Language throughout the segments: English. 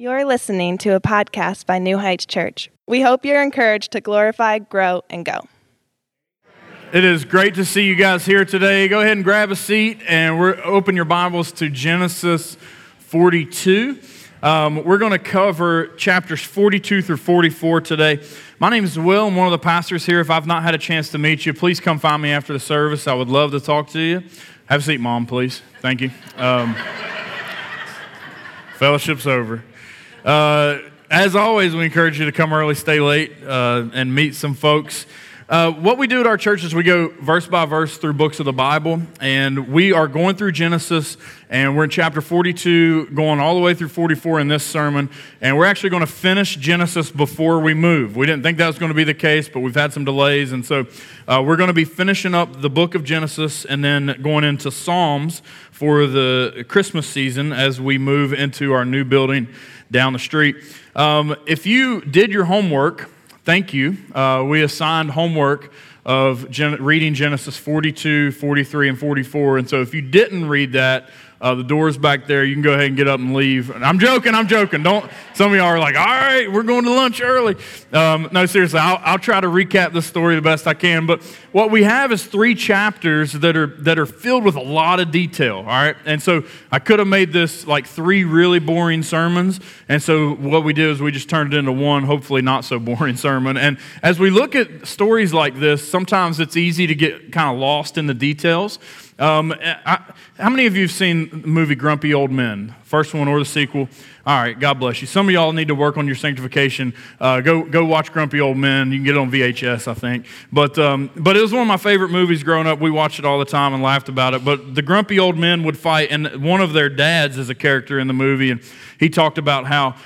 You're listening to a podcast by New Heights Church. We hope you're encouraged to glorify, grow, and go. It is great to see you guys here today. Go ahead and grab a seat and open your Bibles to Genesis 42. We're going to cover chapters 42 through 44 today. My name is Will. I'm one of the pastors here. If I've not had a chance to meet you, please come find me after the service. I would love to talk to you. Have a seat, Mom, please. Thank you. Fellowship's over. As always, we encourage you to come early, stay late, and meet some folks. What we do at our church is we go verse by verse through books of the Bible, and we are going through Genesis, and we're in chapter 42, going all the way through 44 in this sermon, and we're actually going to finish Genesis before we move. We didn't think that was going to be the case, but we've had some delays, and so we're going to be finishing up the book of Genesis and then going into Psalms for the Christmas season as we move into our new building down the street. If you did your homework, thank you. We assigned homework of reading Genesis 42, 43, and 44. And so if you didn't read that, the door's back there. You can go ahead and get up and leave. And I'm joking. Don't. Some of y'all are like, all right, we're going to lunch early. No, seriously, I'll try to recap the story the best I can. But what we have is three chapters that are filled with a lot of detail, all right? And so I could have made this like three really boring sermons. And so what we did is we just turned it into one, hopefully not so boring sermon. And as we look at stories like this, sometimes it's easy to get kind of lost in the details. How many of you have seen the movie Grumpy Old Men, first one or the sequel? All right, God bless you. Some of y'all need to work on your sanctification. Go watch Grumpy Old Men. You can get it on VHS, I think. But it was one of my favorite movies growing up. We watched it all the time and laughed about it. But the Grumpy Old Men would fight, and one of their dads is a character in the movie, and he talked about how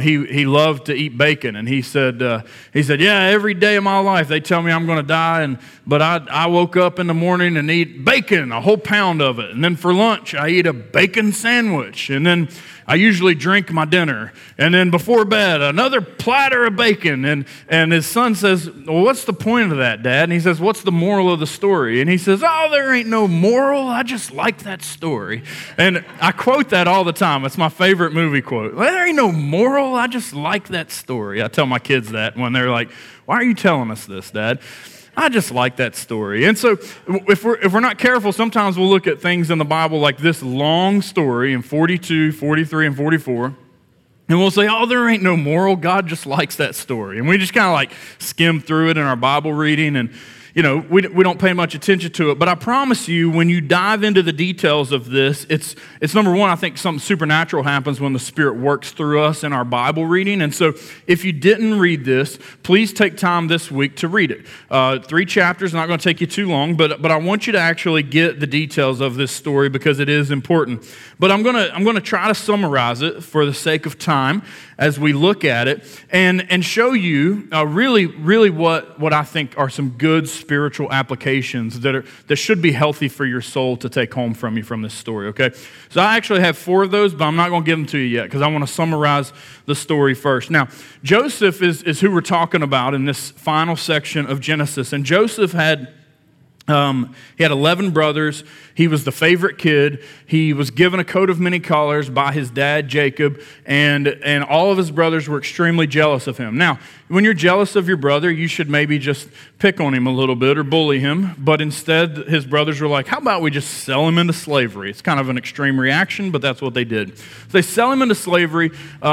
he loved to eat bacon, and he said, yeah, every day of my life they tell me I'm going to die, but I woke up in the morning and eat bacon, a whole pound of it, and then for lunch I eat a bacon sandwich, and then I usually drink my dinner, and then before bed another platter of bacon. And his son says, well, what's the point of that, Dad? And he says, what's the moral of the story? And he says, oh, there ain't no moral. I just like that story. And I quote that all the time. It's my favorite movie quote. Well, there ain't no moral. I just like that story. I tell my kids that when they're like, why are you telling us this, Dad? I just like that story. And so if we're not careful, sometimes we'll look at things in the Bible like this long story in 42, 43, and 44, and we'll say, oh, there ain't no moral. God just likes that story. And we just kind of like skim through it in our Bible reading, and you know, we don't pay much attention to it. But I promise you, when you dive into the details of this, it's number one, I think something supernatural happens when the Spirit works through us in our Bible reading. And so if you didn't read this, please take time this week to read it. Three chapters, not going to take you too long, but I want you to actually get the details of this story because it is important. But I'm going to try to summarize it for the sake of time as we look at it and show you really what I think are some good spiritual applications that should be healthy for your soul to take home from you from this story, okay? So I actually have four of those, but I'm not going to give them to you yet because I want to summarize the story first. Now, Joseph is who we're talking about in this final section of Genesis, and Joseph had... He had 11 brothers. He was the favorite kid. He was given a coat of many colors by his dad, Jacob, and all of his brothers were extremely jealous of him. Now, when you're jealous of your brother, you should maybe just pick on him a little bit or bully him, but instead his brothers were like, how about we just sell him into slavery? It's kind of an extreme reaction, but that's what they did. So they sell him into slavery.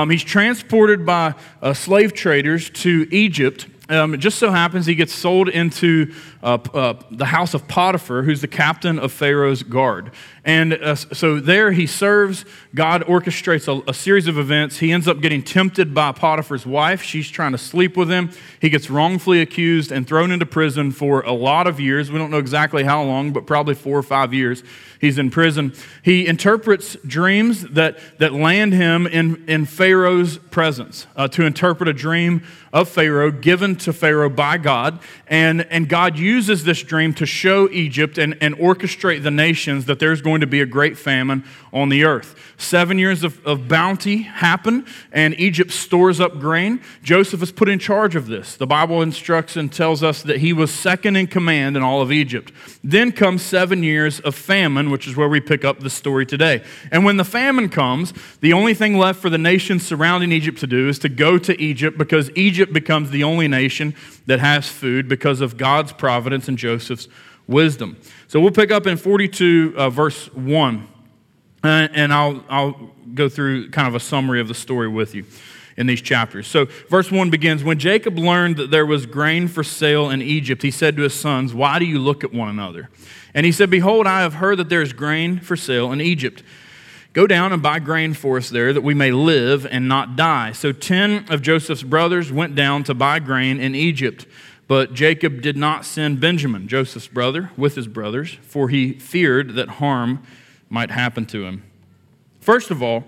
He's transported by slave traders to Egypt. It just so happens he gets sold into the house of Potiphar, who's the captain of Pharaoh's guard. And so there he serves. God orchestrates a series of events. He ends up getting tempted by Potiphar's wife. She's trying to sleep with him. He gets wrongfully accused and thrown into prison for a lot of years. We don't know exactly how long, but probably 4 or 5 years he's in prison. He interprets dreams that land him in Pharaoh's presence, to interpret a dream of Pharaoh given to Pharaoh by God, and God uses this dream to show Egypt and orchestrate the nations that there's going to be a great famine on the earth. 7 years of bounty happen, and Egypt stores up grain. Joseph is put in charge of this. The Bible instructs and tells us that he was second in command in all of Egypt. Then comes 7 years of famine, which is where we pick up the story today. And when the famine comes, the only thing left for the nations surrounding Egypt to do is to go to Egypt, because Egypt becomes the only nation that has food because of God's providence and Joseph's wisdom. So we'll pick up in 42 verse 1, and I'll go through kind of a summary of the story with you in these chapters. So verse 1 begins, "When Jacob learned that there was grain for sale in Egypt, he said to his sons, 'Why do you look at one another?' And he said, 'Behold, I have heard that there is grain for sale in Egypt. Go down and buy grain for us there, that we may live and not die.' So 10 of Joseph's brothers went down to buy grain in Egypt. But Jacob did not send Benjamin, Joseph's brother, with his brothers, for he feared that harm might happen to him." First of all,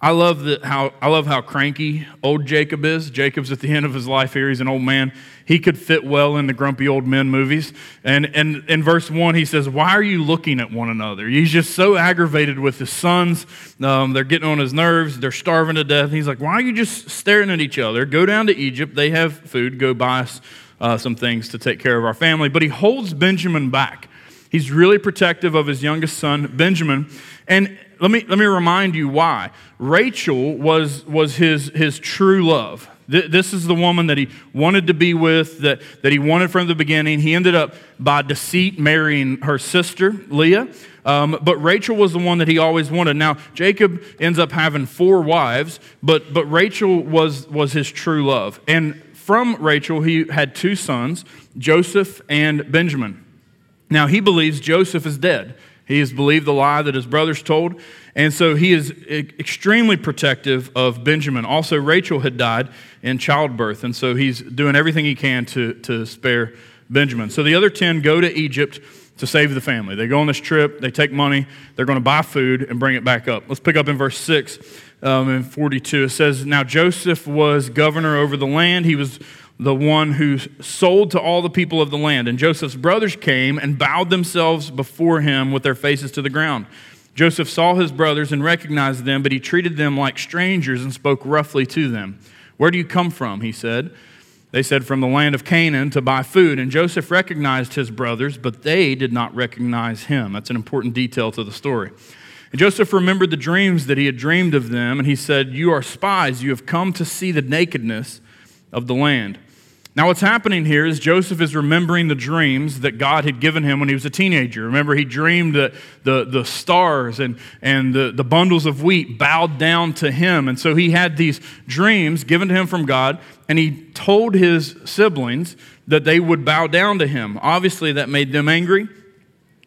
I love how cranky old Jacob is. Jacob's at the end of his life here. He's an old man. He could fit well in the Grumpy Old Men movies. And in verse 1, he says, "Why are you looking at one another?" He's just so aggravated with his sons. They're getting on his nerves. They're starving to death. He's like, "Why are you just staring at each other? Go down to Egypt. They have food. Go buy us some things to take care of our family." But he holds Benjamin back. He's really protective of his youngest son, Benjamin. And let me remind you why. Rachel was his true love. This is the woman that he wanted to be with, that he wanted from the beginning. He ended up by deceit marrying her sister, Leah. But Rachel was the one that he always wanted. Now, Jacob ends up having 4 wives, but Rachel was his true love. And from Rachel, he had 2 sons, Joseph and Benjamin. Now, he believes Joseph is dead. He has believed the lie that his brothers told, and so he is extremely protective of Benjamin. Also, Rachel had died in childbirth, and so he's doing everything he can to spare Benjamin. So the other 10 go to Egypt to save the family. They go on this trip, they take money, they're going to buy food and bring it back up. Let's pick up in verse 6. In 42, it says, "Now Joseph was governor over the land. He was the one who sold to all the people of the land. And Joseph's brothers came and bowed themselves before him with their faces to the ground. Joseph saw his brothers and recognized them, but he treated them like strangers and spoke roughly to them. 'Where do you come from?' he said. They said, 'From the land of Canaan to buy food.' And Joseph recognized his brothers, but they did not recognize him." That's an important detail to the story. "And Joseph remembered the dreams that he had dreamed of them, and he said, 'You are spies. You have come to see the nakedness of the land.'" Now what's happening here is Joseph is remembering the dreams that God had given him when he was a teenager. Remember, he dreamed that the stars and the bundles of wheat bowed down to him. And so he had these dreams given to him from God, and he told his siblings that they would bow down to him. Obviously, that made them angry.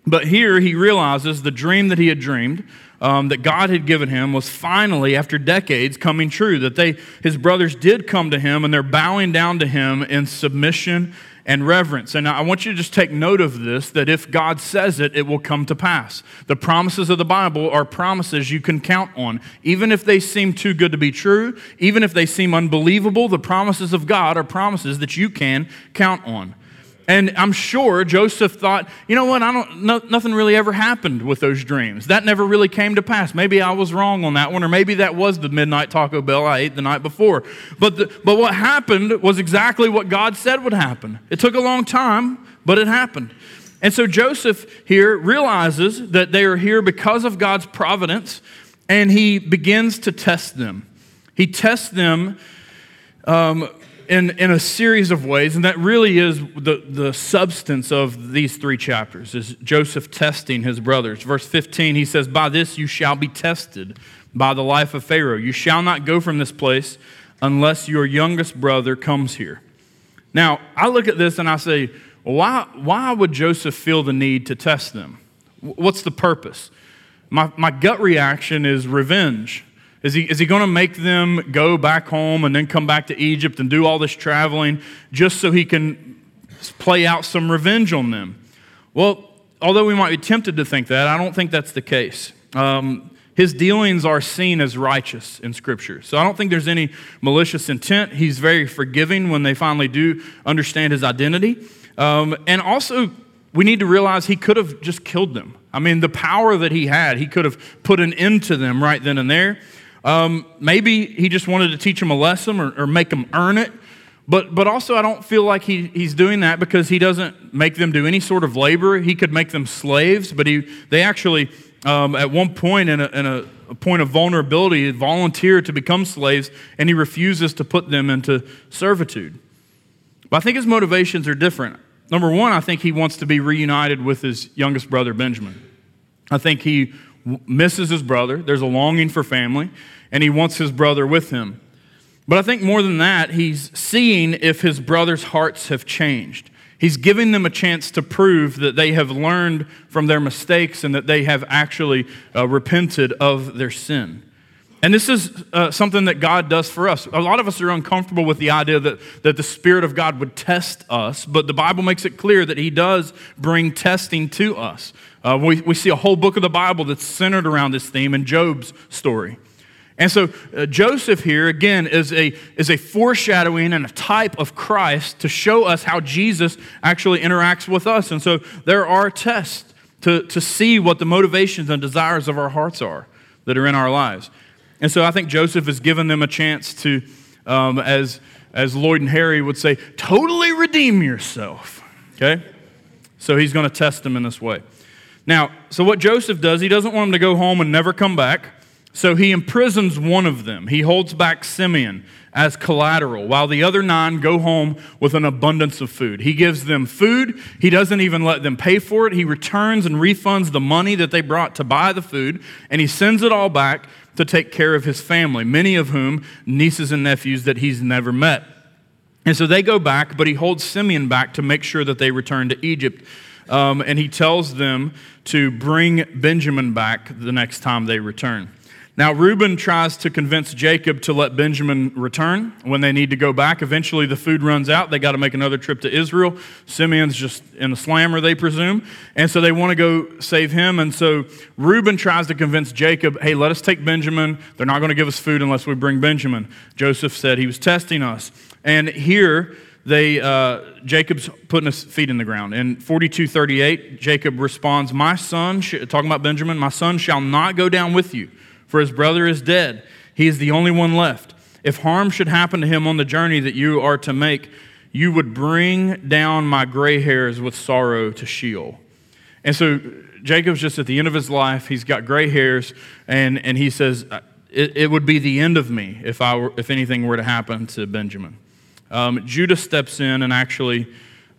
But here he realizes the dream that he had dreamed, that God had given him, was finally, after decades, coming true, that his brothers did come to him, and they're bowing down to him in submission and reverence. And I want you to just take note of this, that if God says it, it will come to pass. The promises of the Bible are promises you can count on. Even if they seem too good to be true, even if they seem unbelievable, the promises of God are promises that you can count on. And I'm sure Joseph thought, "You know what, nothing really ever happened with those dreams. That never really came to pass. Maybe I was wrong on that one, or maybe that was the midnight Taco Bell I ate the night before." But what happened was exactly what God said would happen. It took a long time, but it happened. And so Joseph here realizes that they are here because of God's providence, and he begins to test them. He tests them in a series of ways, and that really is the substance of these 3 chapters, is Joseph testing his brothers. Verse 15, he says, "By this you shall be tested, by the life of Pharaoh. You shall not go from this place unless your youngest brother comes here." Now, I look at this and I say, why would Joseph feel the need to test them? What's the purpose? My gut reaction is revenge. Is he going to make them go back home and then come back to Egypt and do all this traveling just so he can play out some revenge on them? Well, although we might be tempted to think that, I don't think that's the case. His dealings are seen as righteous in Scripture. So I don't think there's any malicious intent. He's very forgiving when they finally do understand his identity. And also, We need to realize he could have just killed them. I mean, the power that he had, he could have put an end to them right then and there. Maybe he just wanted to teach them a lesson or make them earn it. But also I don't feel like he's doing that because he doesn't make them do any sort of labor. He could make them slaves, but they actually, at one point in a point of vulnerability, volunteered to become slaves, and he refuses to put them into servitude. But I think his motivations are different. Number one, I think he wants to be reunited with his youngest brother, Benjamin. I think he misses his brother. There's a longing for family, and he wants his brother with him. But I think more than that, he's seeing if his brother's hearts have changed. He's giving them a chance to prove that they have learned from their mistakes and that they have actually repented of their sin. And this is something that God does for us. A lot of us are uncomfortable with the idea that the Spirit of God would test us, but the Bible makes it clear that he does bring testing to us. We see a whole book of the Bible that's centered around this theme in Job's story. And so Joseph here, again, is a foreshadowing and a type of Christ to show us how Jesus actually interacts with us. And so there are tests to see what the motivations and desires of our hearts are that are in our lives. And so I think Joseph has given them a chance to, as Lloyd and Harry would say, totally redeem yourself, okay? So he's going to test them in this way. Now, so what Joseph does, he doesn't want them to go home and never come back. So he imprisons one of them. He holds back Simeon as collateral, while the other 9 go home with an abundance of food. He gives them food. He doesn't even let them pay for it. He returns and refunds the money that they brought to buy the food, and he sends it all back to take care of his family, many of whom nieces and nephews that he's never met. And so they go back, but he holds Simeon back to make sure that they return to Egypt. And he tells them to bring Benjamin back the next time they return. Now, Reuben tries to convince Jacob to let Benjamin return when they need to go back. Eventually, the food runs out. They got to make another trip to Israel. Simeon's just in the slammer, they presume. And so they want to go save him. And so Reuben tries to convince Jacob, hey, let us take Benjamin. They're not going to give us food unless we bring Benjamin. Joseph said he was testing us. And here, Jacob's putting his feet in the ground. In 42:38, Jacob responds, my son, talking about Benjamin, my son shall not go down with you. For his brother is dead. He is the only one left. If harm should happen to him on the journey that you are to make, you would bring down my gray hairs with sorrow to Sheol. And so Jacob's just at the end of his life. He's got gray hairs, and he says, it would be the end of me if anything were to happen to Benjamin. Judah steps in and actually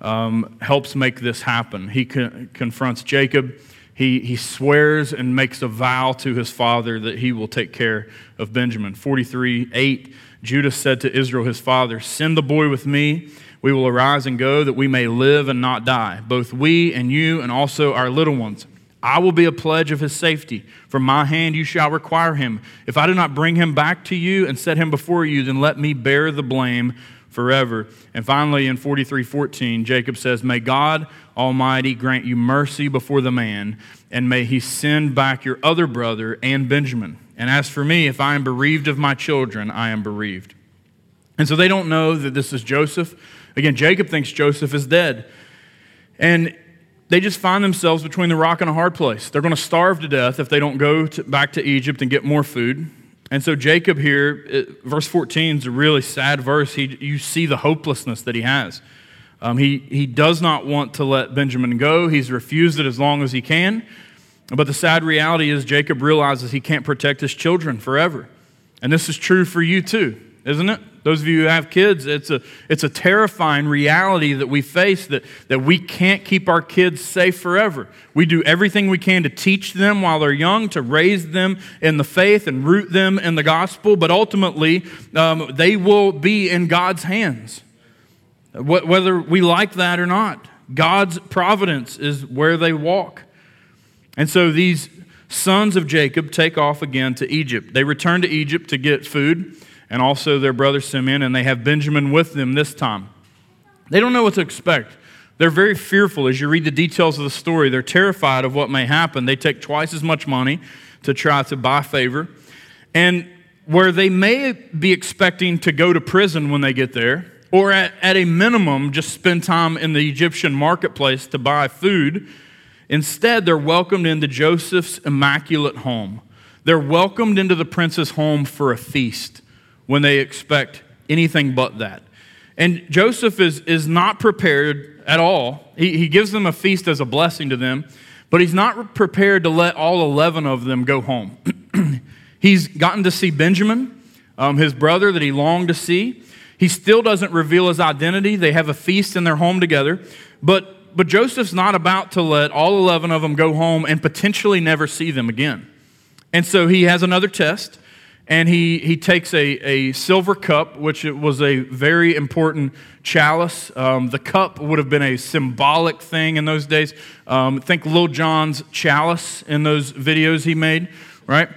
helps make this happen. He confronts Jacob. He swears and makes a vow to his father that he will take care of Benjamin. 43:8, Judah said to Israel his father, send the boy with me. We will arise and go that we may live and not die, both we and you and also our little ones. I will be a pledge of his safety. From my hand you shall require him. If I do not bring him back to you and set him before you, then let me bear the blame forever. And finally, in 43:14, Jacob says, may God Almighty grant you mercy before the man, and may he send back your other brother and Benjamin. And as for me, if I am bereaved of my children, I am bereaved. And so they don't know that this is Joseph. Again, Jacob thinks Joseph is dead. And they just find themselves between the rock and a hard place. They're going to starve to death if they don't go back to Egypt and get more food. And so Jacob here, verse 14 is a really sad verse. You see the hopelessness that he has. He does not want to let Benjamin go. He's refused it as long as he can. But the sad reality is Jacob realizes he can't protect his children forever. And this is true for you too, isn't it? Those of you who have kids, it's a terrifying reality that we face that we can't keep our kids safe forever. We do everything we can to teach them while they're young, to raise them in the faith and root them in the gospel, but ultimately they will be in God's hands. Whether we like that or not, God's providence is where they walk. And so these sons of Jacob take off again to Egypt. They return to Egypt to get food, and also their brother Simeon, and they have Benjamin with them this time. They don't know what to expect. They're very fearful. As you read the details of the story, they're terrified of what may happen. They take twice as much money to try to buy favor. And where they may be expecting to go to prison when they get there, or at a minimum, just spend time in the Egyptian marketplace to buy food. Instead, they're welcomed into Joseph's immaculate home. They're welcomed into the prince's home for a feast when they expect anything but that. And Joseph is not prepared at all. He gives them a feast as a blessing to them, but he's not prepared to let all 11 of them go home. He's gotten to see Benjamin, his brother that he longed to see. He still doesn't reveal his identity. They have a feast in their home together, but Joseph's not about to let all 11 of them go home and potentially never see them again. And so he has another test, and he takes a silver cup, which it was a very important chalice. The cup would have been a symbolic thing in those days. Think Lil Jon's chalice in those videos he made, right?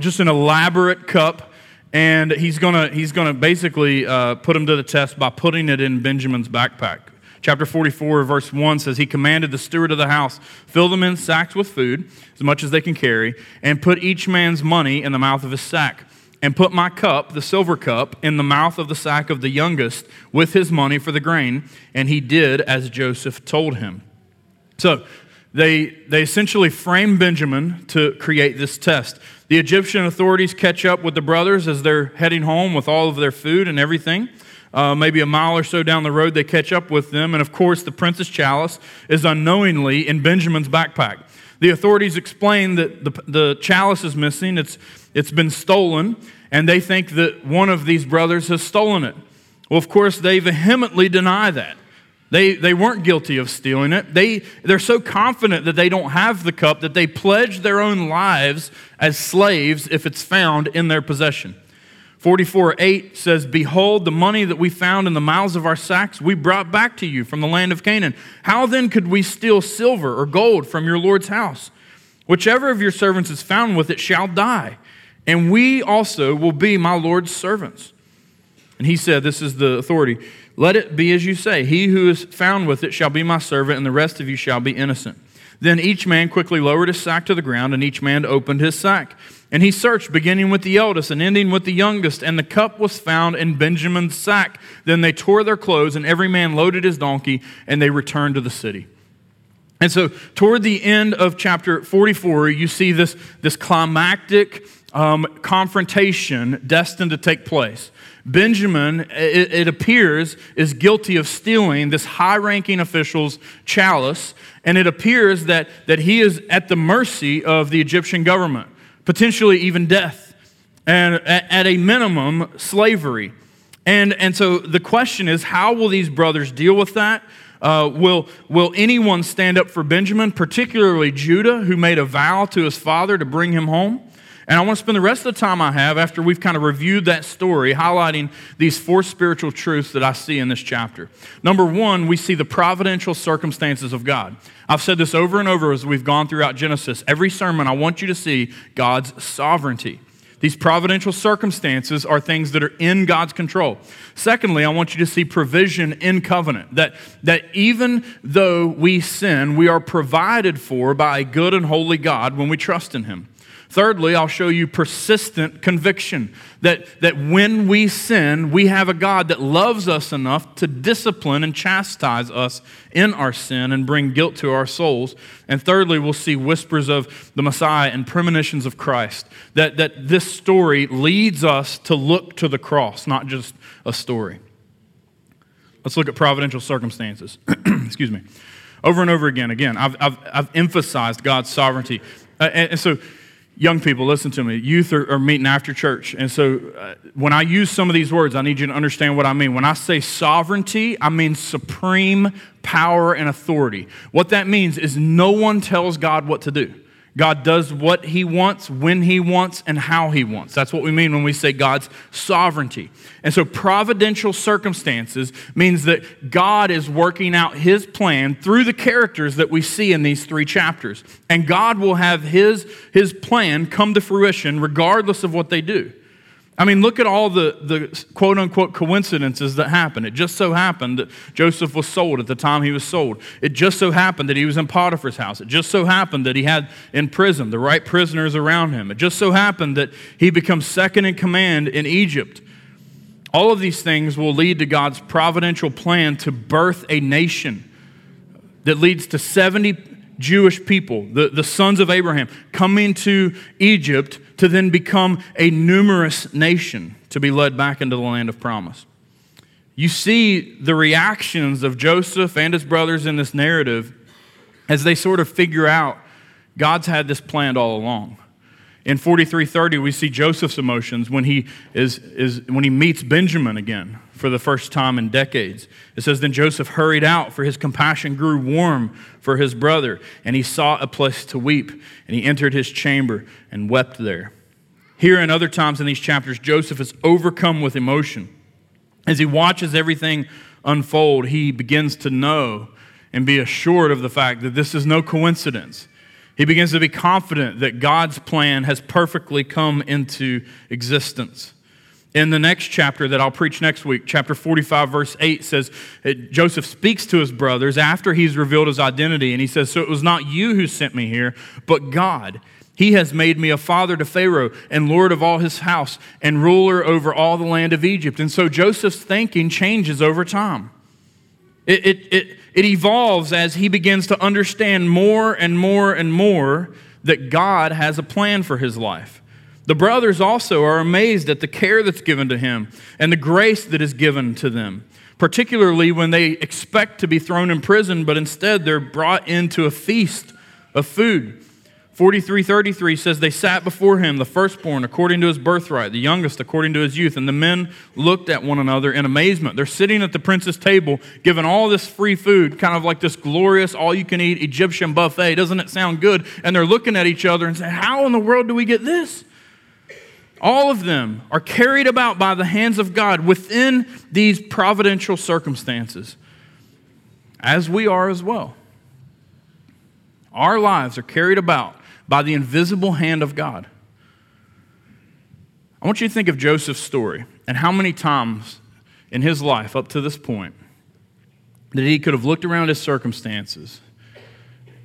Just an elaborate cup, and he's gonna basically put him to the test by putting it in Benjamin's backpack. Chapter 44, verse 1 says, he commanded the steward of the house, fill them in sacks with food, as much as they can carry, and put each man's money in the mouth of his sack, and put my cup, the silver cup, in the mouth of the sack of the youngest, with his money for the grain. And he did as Joseph told him. So they essentially frame Benjamin to create this test. The Egyptian authorities catch up with the brothers as they're heading home with all of their food and everything. Maybe a mile or so down the road, they catch up with them. And of course, the prince's chalice is unknowingly in Benjamin's backpack. The authorities explain that the chalice is missing. It's been stolen. And they think that one of these brothers has stolen it. Well, of course, they vehemently deny that. They weren't guilty of stealing it. They're so confident that they don't have the cup that they pledge their own lives as slaves if it's found in their possession. 44:8 says, behold, the money that we found in the mouths of our sacks we brought back to you from the land of Canaan. How then could we steal silver or gold from your Lord's house? Whichever of your servants is found with it shall die, and we also will be my Lord's servants. And he said, this is the authority, let it be as you say, he who is found with it shall be my servant, and the rest of you shall be innocent. Then each man quickly lowered his sack to the ground, and each man opened his sack. And he searched, beginning with the eldest and ending with the youngest, and the cup was found in Benjamin's sack. Then they tore their clothes, and every man loaded his donkey, and they returned to the city. And so toward the end of chapter 44, you see this climactic confrontation destined to take place. Benjamin, it appears, is guilty of stealing this high-ranking official's chalice, and it appears that he is at the mercy of the Egyptian government. Potentially even death, and at a minimum, slavery. And so the question is, how will these brothers deal with that? Will anyone stand up for Benjamin, particularly Judah, who made a vow to his father to bring him home? And I want to spend the rest of the time I have, after we've kind of reviewed that story, highlighting these four spiritual truths that I see in this chapter. Number one, we see the providential circumstances of God. I've said this over and over as we've gone throughout Genesis. Every sermon, I want you to see God's sovereignty. These providential circumstances are things that are in God's control. Secondly, I want you to see provision in covenant, that even though we sin, we are provided for by a good and holy God when we trust in him. Thirdly, I'll show you persistent conviction, that when we sin, we have a God that loves us enough to discipline and chastise us in our sin and bring guilt to our souls. And thirdly, we'll see whispers of the Messiah and premonitions of Christ, that this story leads us to look to the cross, not just a story. Let's look at providential circumstances. Excuse me. Over and over again, I've emphasized God's sovereignty. And so, young people, listen to me. Youth are meeting after church. And so when I use some of these words, I need you to understand what I mean. When I say sovereignty, I mean supreme power and authority. What that means is no one tells God what to do. God does what he wants, when he wants, and how he wants. That's what we mean when we say God's sovereignty. And so providential circumstances means that God is working out his plan through the characters that we see in these three chapters. And God will have his plan come to fruition regardless of what they do. I mean, look at all the quote-unquote coincidences that happened. It just so happened that Joseph was sold at the time he was sold. It just so happened that he was in Potiphar's house. It just so happened that he had in prison the right prisoners around him. It just so happened that he becomes second in command in Egypt. All of these things will lead to God's providential plan to birth a nation that leads to 70 Jewish people, the sons of Abraham, coming to Egypt to then become a numerous nation to be led back into the land of promise. You see the reactions of Joseph and his brothers in this narrative as they sort of figure out God's had this planned all along. In 43:30, we see Joseph's emotions when he when he meets Benjamin again for the first time in decades. It says, "Then Joseph hurried out, for his compassion grew warm for his brother, and he sought a place to weep, and he entered his chamber and wept there." Here and other times in these chapters, Joseph is overcome with emotion. As he watches everything unfold, he begins to know and be assured of the fact that this is no coincidence. He begins to be confident that God's plan has perfectly come into existence. In the next chapter that I'll preach next week, chapter 45, verse 8 says, Joseph speaks to his brothers after he's revealed his identity, and he says, "So it was not you who sent me here, but God. He has made me a father to Pharaoh and lord of all his house and ruler over all the land of Egypt." And so Joseph's thinking changes over time. It evolves as he begins to understand more and more and more that God has a plan for his life. The brothers also are amazed at the care that's given to him and the grace that is given to them, particularly when they expect to be thrown in prison, but instead they're brought into a feast of food. 43:33 says, "They sat before him, the firstborn according to his birthright, the youngest according to his youth, and the men looked at one another in amazement." They're sitting at the prince's table, given all this free food, kind of like this glorious all-you-can-eat Egyptian buffet. Doesn't it sound good? And they're looking at each other and saying, "How in the world do we get this?" All of them are carried about by the hands of God within these providential circumstances, as we are as well. Our lives are carried about by the invisible hand of God. I want you to think of Joseph's story and how many times in his life up to this point that he could have looked around his circumstances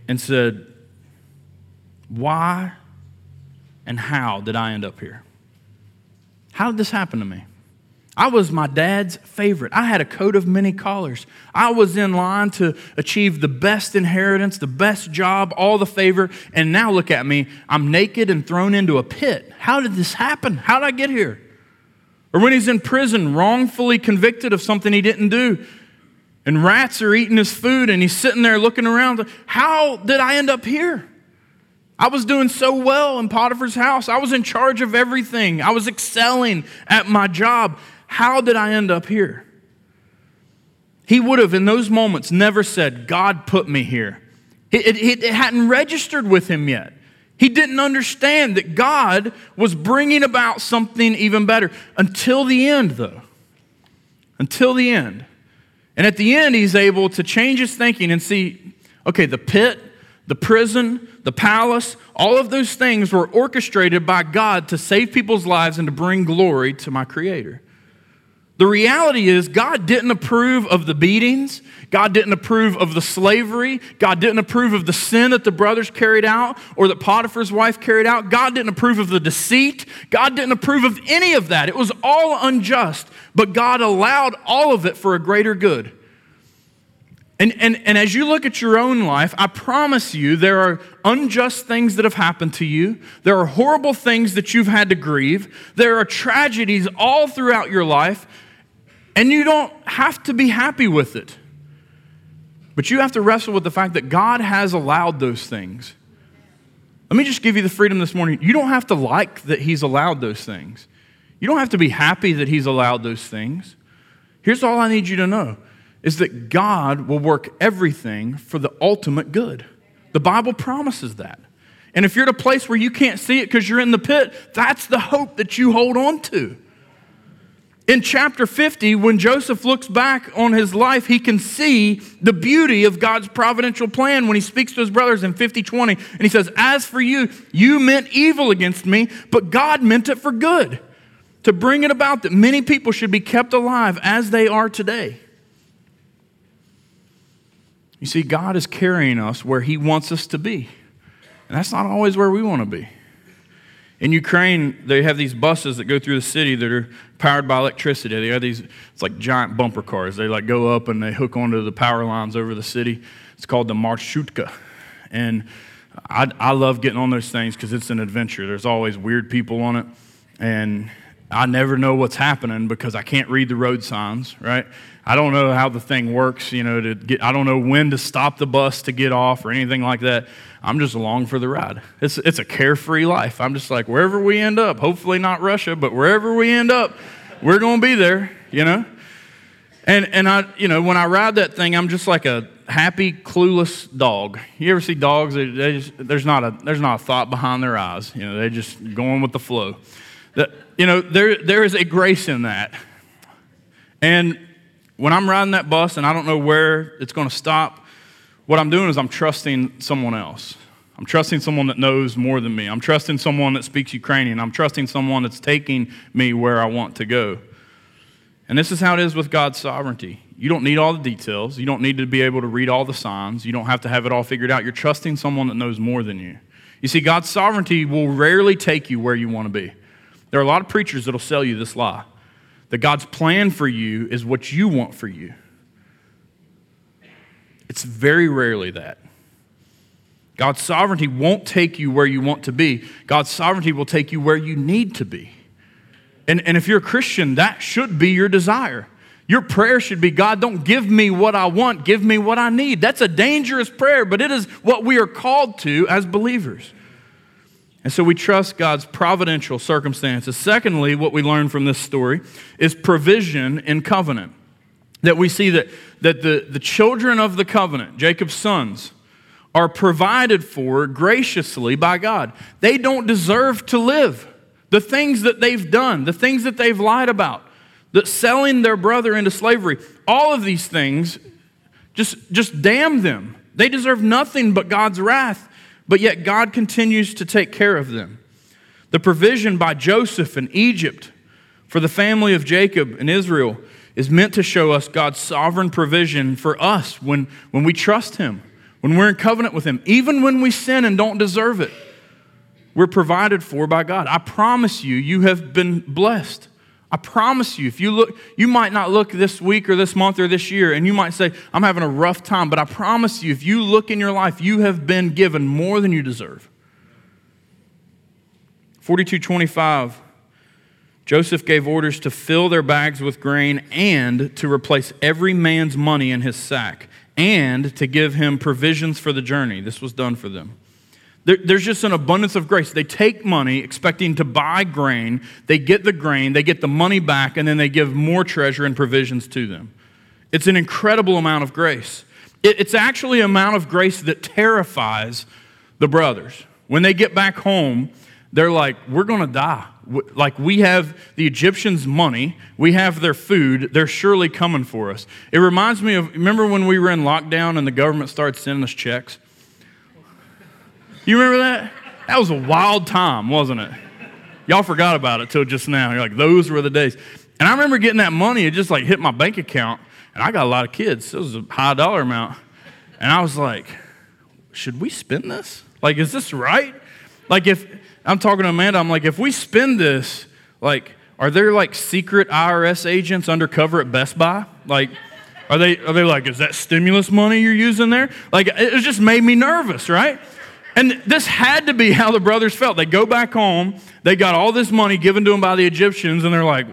and said, "Why and how did I end up here? How did this happen to me? I was my dad's favorite. I had a coat of many collars. I was in line to achieve the best inheritance, the best job, all the favor, and now look at me. I'm naked and thrown into a pit. How did this happen? How did I get here?" Or when he's in prison, wrongfully convicted of something he didn't do, and rats are eating his food, and he's sitting there looking around, "How did I end up here? I was doing so well in Potiphar's house. I was in charge of everything. I was excelling at my job. How did I end up here?" He would have, in those moments, never said, "God put me here." It hadn't registered with him yet. He didn't understand that God was bringing about something even better. Until the end, though. Until the end. And at the end, he's able to change his thinking and see, okay, the pit, the prison, the palace, all of those things were orchestrated by God to save people's lives and to bring glory to my Creator. The reality is God didn't approve of the beatings. God didn't approve of the slavery. God didn't approve of the sin that the brothers carried out or that Potiphar's wife carried out. God didn't approve of the deceit. God didn't approve of any of that. It was all unjust, but God allowed all of it for a greater good. And as you look at your own life, I promise you there are unjust things that have happened to you. There are horrible things that you've had to grieve. There are tragedies all throughout your life, and you don't have to be happy with it. But you have to wrestle with the fact that God has allowed those things. Let me just give you the freedom this morning. You don't have to like that He's allowed those things. You don't have to be happy that He's allowed those things. Here's all I need you to know. Is that God will work everything for the ultimate good. The Bible promises that. And if you're at a place where you can't see it because you're in the pit, that's the hope that you hold on to. In chapter 50, when Joseph looks back on his life, he can see the beauty of God's providential plan when he speaks to his brothers in 50:20. And he says, "As for you, you meant evil against me, but God meant it for good, to bring it about that many people should be kept alive as they are today." You see, God is carrying us where He wants us to be. And that's not always where we want to be. In Ukraine, they have these buses that go through the city that are powered by electricity. They have these, it's like giant bumper cars. They like go up and they hook onto the power lines over the city. It's called the marshrutka. And I love getting on those things because it's an adventure. There's always weird people on it. And I never know what's happening because I can't read the road signs, right? I don't know how the thing works, you know, I don't know when to stop the bus to get off or anything like that. I'm just along for the ride. It's a carefree life. I'm just like, wherever we end up, hopefully not Russia, but wherever we end up, we're going to be there, you know? And I, you know, when I ride that thing, I'm just like a happy, clueless dog. You ever see dogs? There's not a thought behind their eyes. You know, they're just going with the flow. You know, there is a grace in that. And when I'm riding that bus and I don't know where it's going to stop, what I'm doing is I'm trusting someone else. I'm trusting someone that knows more than me. I'm trusting someone that speaks Ukrainian. I'm trusting someone that's taking me where I want to go. And this is how it is with God's sovereignty. You don't need all the details. You don't need to be able to read all the signs. You don't have to have it all figured out. You're trusting someone that knows more than you. You see, God's sovereignty will rarely take you where you want to be. There are a lot of preachers that'll sell you this lie, that God's plan for you is what you want for you. It's very rarely that. God's sovereignty won't take you where you want to be. God's sovereignty will take you where you need to be. And if you're a Christian, that should be your desire. Your prayer should be, God, don't give me what I want, give me what I need. That's a dangerous prayer, but it is what we are called to as believers. And so we trust God's providential circumstances. Secondly, what we learn from this story is provision in covenant. That we see that the children of the covenant, Jacob's sons, are provided for graciously by God. They don't deserve to live. The things that they've done, the things that they've lied about, that selling their brother into slavery, all of these things just damn them. They deserve nothing but God's wrath. But yet God continues to take care of them. The provision by Joseph in Egypt for the family of Jacob and Israel is meant to show us God's sovereign provision for us when we trust Him, when we're in covenant with Him, even when we sin and don't deserve it. We're provided for by God. I promise you, you have been blessed. I promise you, if you look, you might not look this week or this month or this year, and you might say, I'm having a rough time, but I promise you, if you look in your life, you have been given more than you deserve. 42:25, Joseph gave orders to fill their bags with grain and to replace every man's money in his sack and to give him provisions for the journey. This was done for them. There's just an abundance of grace. They take money expecting to buy grain. They get the grain, they get the money back, and then they give more treasure and provisions to them. It's an incredible amount of grace. It's actually an amount of grace that terrifies the brothers. When they get back home, they're like, we're going to die. Like, we have the Egyptians' money, we have their food, they're surely coming for us. It reminds me of, remember when we were in lockdown and the government started sending us checks? You remember that? That was a wild time, wasn't it? Y'all forgot about it till just now. You're like, those were the days. And I remember getting that money. It just like hit my bank account. And I got a lot of kids. So it was a high dollar amount. And I was like, should we spend this? Like, is this right? Like, if I'm talking to Amanda, I'm like, if we spend this, like, are there like secret IRS agents undercover at Best Buy? Like, are they like, is that stimulus money you're using there? Like, it just made me nervous, right? And this had to be how the brothers felt. They go back home, they got all this money given to them by the Egyptians, and they're like,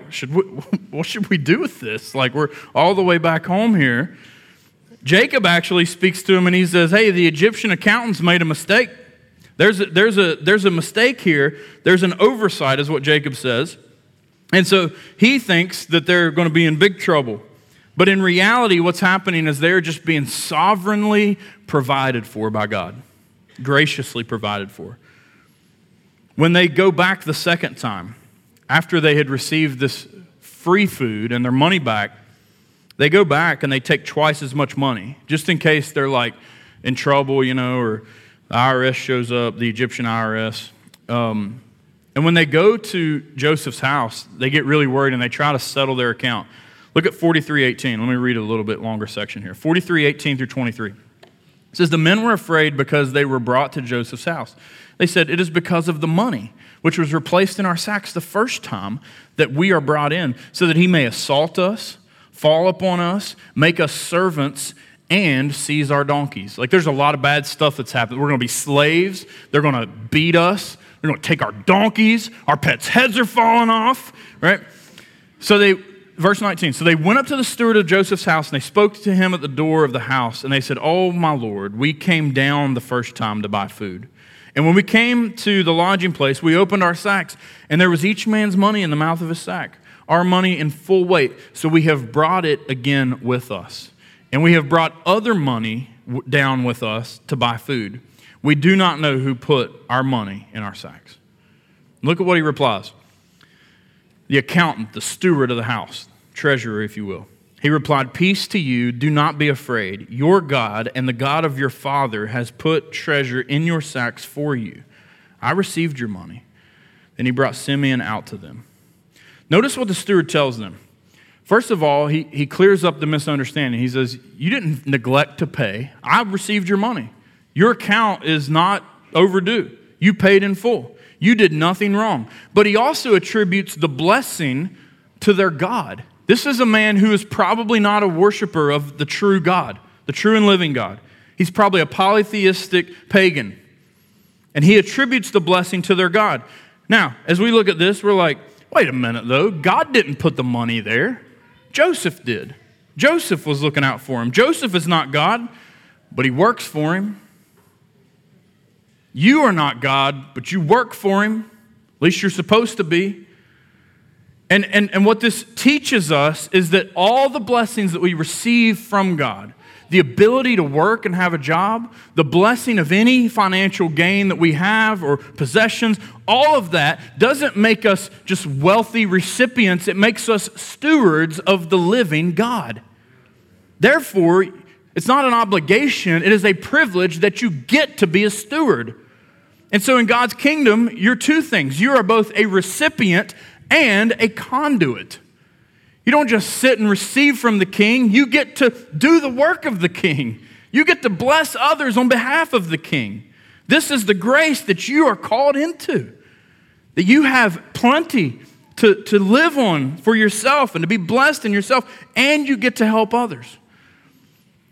what should we do with this? Like, we're all the way back home here. Jacob actually speaks to him, and he says, hey, the Egyptian accountants made a mistake. There's a mistake here. There's an oversight, is what Jacob says. And so he thinks that they're going to be in big trouble. But in reality, what's happening is they're just being sovereignly provided for by God. Graciously provided for. When they go back the second time, after they had received this free food and their money back, they go back and they take twice as much money, just in case they're like in trouble, you know, or the IRS shows up, the Egyptian IRS. And when they go to Joseph's house, they get really worried and they try to settle their account. Look at 43:18. Let me read a little bit longer section here. 43:18 through 23. It says, the men were afraid because they were brought to Joseph's house. They said, it is because of the money which was replaced in our sacks the first time that we are brought in, so that he may assault us, fall upon us, make us servants, and seize our donkeys. Like, there's a lot of bad stuff that's happened. We're going to be slaves. They're going to beat us. They're going to take our donkeys. Our pets' heads are falling off, right? So they, verse 19, so they went up to the steward of Joseph's house, and they spoke to him at the door of the house, and they said, "Oh, my lord, we came down the first time to buy food. And when we came to the lodging place, we opened our sacks, and there was each man's money in the mouth of his sack, our money in full weight. So we have brought it again with us. And we have brought other money down with us to buy food. We do not know who put our money in our sacks." Look at what he replies. The accountant, the steward of the house, treasurer, if you will. He replied, "Peace to you. Do not be afraid. Your God and the God of your father has put treasure in your sacks for you. I received your money." Then he brought Simeon out to them. Notice what the steward tells them. First of all, he clears up the misunderstanding. He says, "You didn't neglect to pay. I received your money. Your account is not overdue. You paid in full. You did nothing wrong." But he also attributes the blessing to their God. This is a man who is probably not a worshiper of the true God, the true and living God. He's probably a polytheistic pagan. And he attributes the blessing to their God. Now, as we look at this, we're like, wait a minute though, God didn't put the money there. Joseph did. Joseph was looking out for him. Joseph is not God, but he works for him. You are not God, but you work for him. At least you're supposed to be. And what this teaches us is that all the blessings that we receive from God, the ability to work and have a job, the blessing of any financial gain that we have or possessions, all of that doesn't make us just wealthy recipients. It makes us stewards of the living God. Therefore, it's not an obligation. It is a privilege that you get to be a steward. And so in God's kingdom, you're two things. You are both a recipient and a conduit. You don't just sit and receive from the king. You get to do the work of the king. You get to bless others on behalf of the king. This is the grace that you are called into, that you have plenty to live on for yourself and to be blessed in yourself, and you get to help others.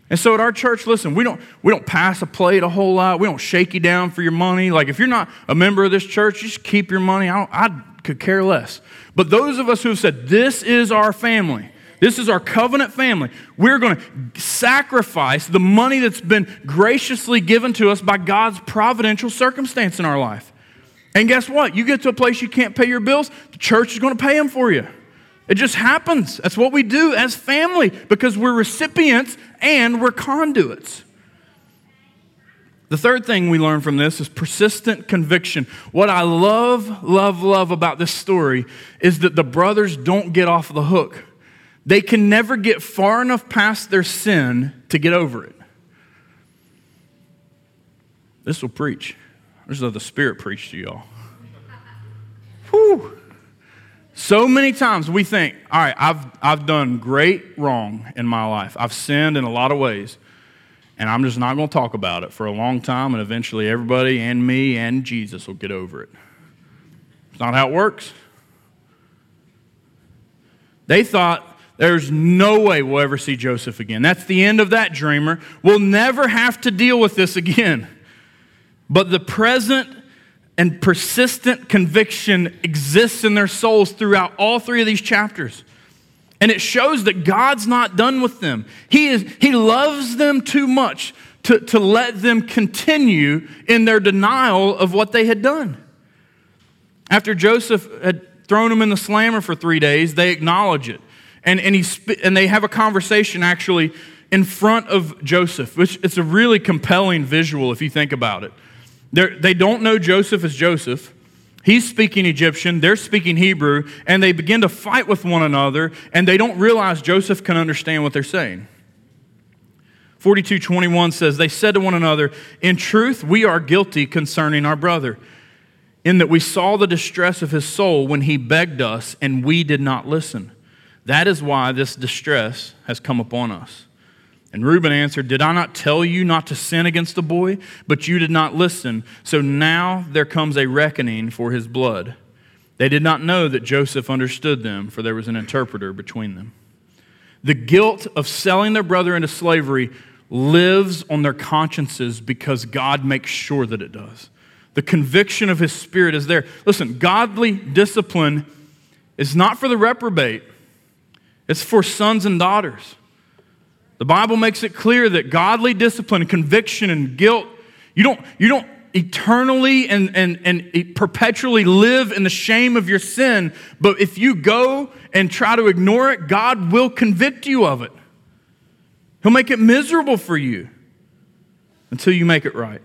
And so at our church, listen, we don't pass a plate a whole lot. We don't shake you down for your money. Like, if you're not a member of this church, you just keep your money. I could care less. But those of us who have said, this is our family, this is our covenant family, we're going to sacrifice the money that's been graciously given to us by God's providential circumstance in our life. And guess what? You get to a place you can't pay your bills, the church is going to pay them for you. It just happens. That's what we do as family, because we're recipients and we're conduits. The third thing we learn from this is persistent conviction. What I love, love, love about this story is that the brothers don't get off the hook. They can never get far enough past their sin to get over it. This will preach. Just let the Spirit preach to y'all. Whew. So many times we think, all right, I've done great wrong in my life. I've sinned in a lot of ways. And I'm just not going to talk about it for a long time, and eventually everybody and me and Jesus will get over it. It's not how it works. They thought, there's no way we'll ever see Joseph again. That's the end of that dreamer. We'll never have to deal with this again. But the present and persistent conviction exists in their souls throughout all three of these chapters. And it shows that God's not done with them. He loves them too much to let them continue in their denial of what they had done. After Joseph had thrown them in the slammer for 3 days, they acknowledge it. And they have a conversation actually in front of Joseph, which it's a really compelling visual if you think about it. They don't know Joseph as Joseph. He's speaking Egyptian, they're speaking Hebrew, and they begin to fight with one another, and they don't realize Joseph can understand what they're saying. 42:21 says, they said to one another, "In truth, we are guilty concerning our brother, in that we saw the distress of his soul when he begged us, and we did not listen. That is why this distress has come upon us." And Reuben answered, "Did I not tell you not to sin against the boy? But you did not listen. So now there comes a reckoning for his blood." They did not know that Joseph understood them, for there was an interpreter between them. The guilt of selling their brother into slavery lives on their consciences because God makes sure that it does. The conviction of his Spirit is there. Listen, godly discipline is not for the reprobate. It's for sons and daughters. The Bible makes it clear that godly discipline, conviction, and guilt, you don't eternally and perpetually live in the shame of your sin, but if you go and try to ignore it, God will convict you of it. He'll make it miserable for you until you make it right.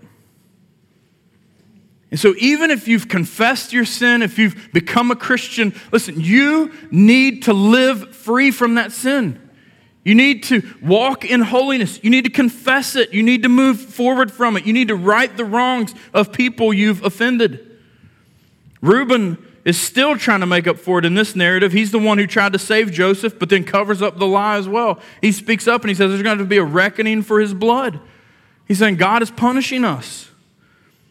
And so even if you've confessed your sin, if you've become a Christian, listen, you need to live free from that sin. You need to walk in holiness. You need to confess it. You need to move forward from it. You need to right the wrongs of people you've offended. Reuben is still trying to make up for it in this narrative. He's the one who tried to save Joseph, but then covers up the lie as well. He speaks up and he says there's going to be a reckoning for his blood. He's saying God is punishing us.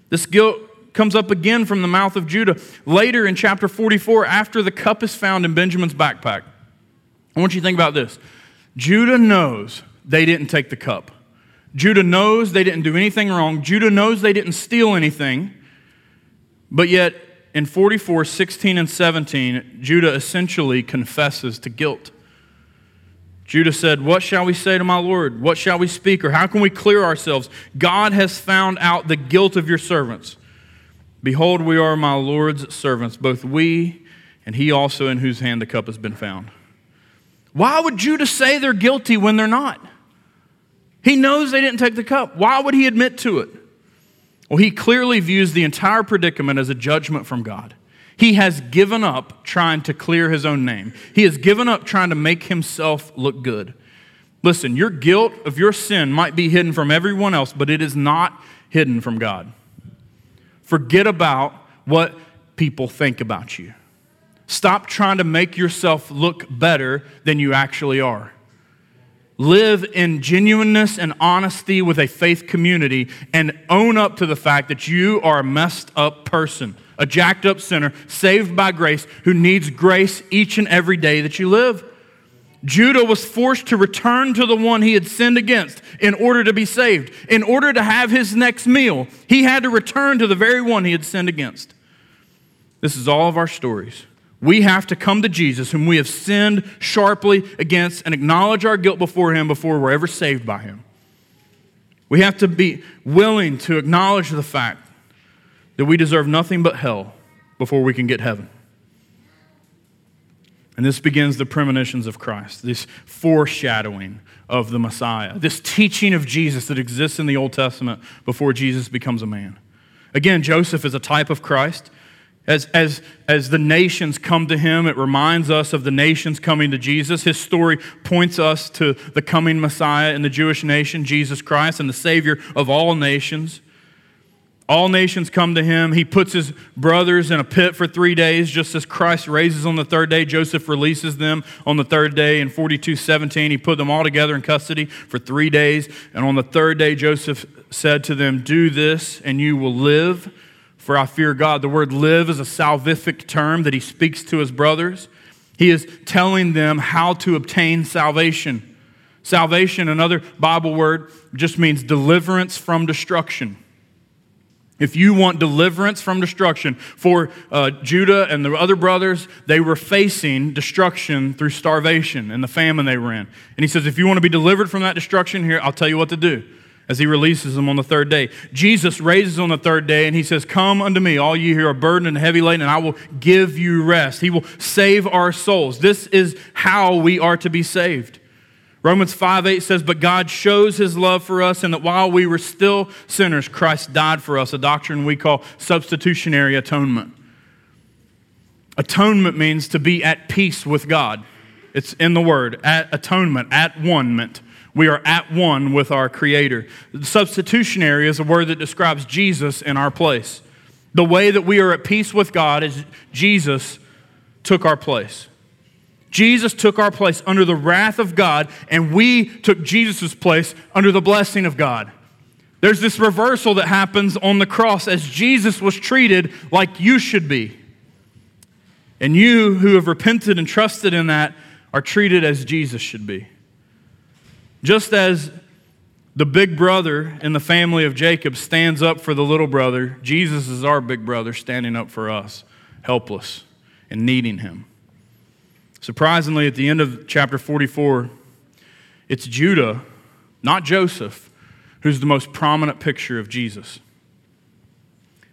This guilt comes up again from the mouth of Judah. Later in chapter 44, after the cup is found in Benjamin's backpack, I want you to think about this. Judah knows they didn't take the cup. Judah knows they didn't do anything wrong. Judah knows they didn't steal anything. But yet, in 44, 16, and 17, Judah essentially confesses to guilt. Judah said, "What shall we say to my Lord? What shall we speak? Or how can we clear ourselves? God has found out the guilt of your servants. Behold, we are my Lord's servants, both we and he also in whose hand the cup has been found." Why would Judah say they're guilty when they're not? He knows they didn't take the cup. Why would he admit to it? Well, he clearly views the entire predicament as a judgment from God. He has given up trying to clear his own name. He has given up trying to make himself look good. Listen, your guilt of your sin might be hidden from everyone else, but it is not hidden from God. Forget about what people think about you. Stop trying to make yourself look better than you actually are. Live in genuineness and honesty with a faith community and own up to the fact that you are a messed up person, a jacked up sinner saved by grace who needs grace each and every day that you live. Judah was forced to return to the one he had sinned against in order to be saved. In order to have his next meal, he had to return to the very one he had sinned against. This is all of our stories. We have to come to Jesus, whom we have sinned sharply against, and acknowledge our guilt before him before we're ever saved by him. We have to be willing to acknowledge the fact that we deserve nothing but hell before we can get heaven. And this begins the premonitions of Christ, this foreshadowing of the Messiah, this teaching of Jesus that exists in the Old Testament before Jesus becomes a man. Again, Joseph is a type of Christ. As the nations come to him, it reminds us of the nations coming to Jesus. His story points us to the coming Messiah in the Jewish nation, Jesus Christ, and the Savior of all nations. All nations come to him. He puts his brothers in a pit for 3 days, just as Christ raises on the third day. Joseph releases them on the third day. In 42:17, he put them all together in custody for 3 days. And on the third day, Joseph said to them, "Do this and you will live, for I fear God." The word "live" is a salvific term that he speaks to his brothers. He is telling them how to obtain salvation. Salvation, another Bible word, just means deliverance from destruction. If you want deliverance from destruction, for Judah and the other brothers, they were facing destruction through starvation and the famine they were in. And he says, if you want to be delivered from that destruction, here, I'll tell you what to do, as he releases them on the third day. Jesus raises on the third day and he says, "Come unto me, all you who are burdened and heavy laden, and I will give you rest." He will save our souls. This is how we are to be saved. Romans 5:8 says, "But God shows his love for us, and that while we were still sinners, Christ died for us," a doctrine we call substitutionary atonement. Atonement means to be at peace with God. It's in the word, at atonement, at one-ment. We are at one with our Creator. Substitutionary is a word that describes Jesus in our place. The way that we are at peace with God is Jesus took our place. Jesus took our place under the wrath of God, and we took Jesus' place under the blessing of God. There's this reversal that happens on the cross as Jesus was treated like you should be. And you who have repented and trusted in that are treated as Jesus should be. Just as the big brother in the family of Jacob stands up for the little brother, Jesus is our big brother standing up for us, helpless and needing him. Surprisingly, at the end of chapter 44, it's Judah, not Joseph, who's the most prominent picture of Jesus.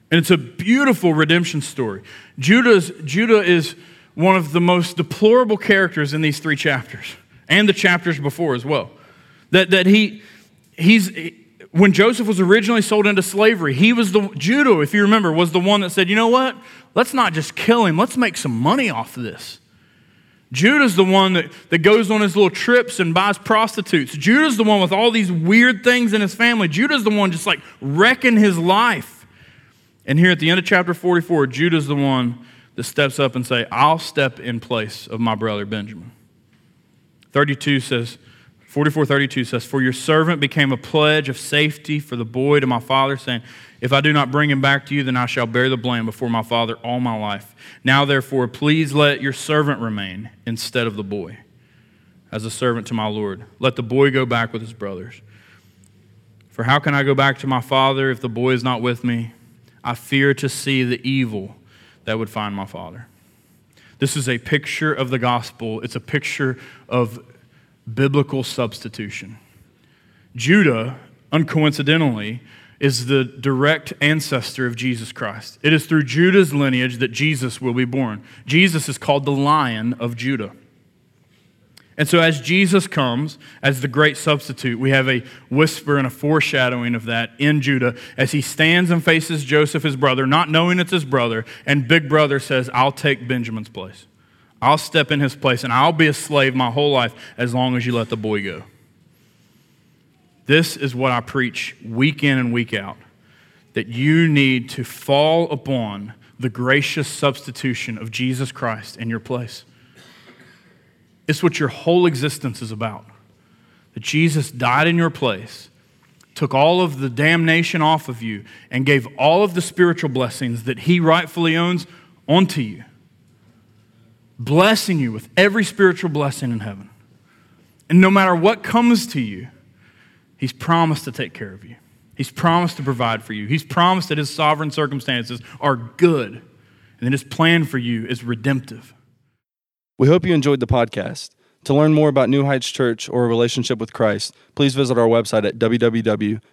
And it's a beautiful redemption story. Judah is one of the most deplorable characters in these three chapters, and the chapters before as well. When Joseph was originally sold into slavery, Judah, if you remember, was the one that said, you know what, let's not just kill him, let's make some money off of this. Judah's the one that goes on his little trips and buys prostitutes. Judah's the one with all these weird things in his family. Judah's the one just like wrecking his life. And here at the end of chapter 44, Judah's the one that steps up and say, I'll step in place of my brother Benjamin. 44:32 says, for your servant became a pledge of safety for the boy to my father, saying, if I do not bring him back to you, then I shall bear the blame before my father all my life. Now, therefore, please let your servant remain instead of the boy as a servant to my Lord. Let the boy go back with his brothers. For how can I go back to my father if the boy is not with me? I fear to see the evil that would find my father. This is a picture of the gospel. It's a picture of biblical substitution. Judah, uncoincidentally, is the direct ancestor of Jesus Christ. It is through Judah's lineage that Jesus will be born. Jesus is called the Lion of Judah. And so as Jesus comes as the great substitute, we have a whisper and a foreshadowing of that in Judah as he stands and faces Joseph, his brother, not knowing it's his brother, and big brother says, I'll take Benjamin's place. I'll step in his place, and I'll be a slave my whole life as long as you let the boy go. This is what I preach week in and week out, that you need to fall upon the gracious substitution of Jesus Christ in your place. It's what your whole existence is about, that Jesus died in your place, took all of the damnation off of you, and gave all of the spiritual blessings that he rightfully owns onto you, blessing you with every spiritual blessing in heaven. And no matter what comes to you, he's promised to take care of you. He's promised to provide for you. He's promised that his sovereign circumstances are good and that his plan for you is redemptive. We hope you enjoyed the podcast. To learn more about New Heights Church or a relationship with Christ, please visit our website at www.newheightswv.com.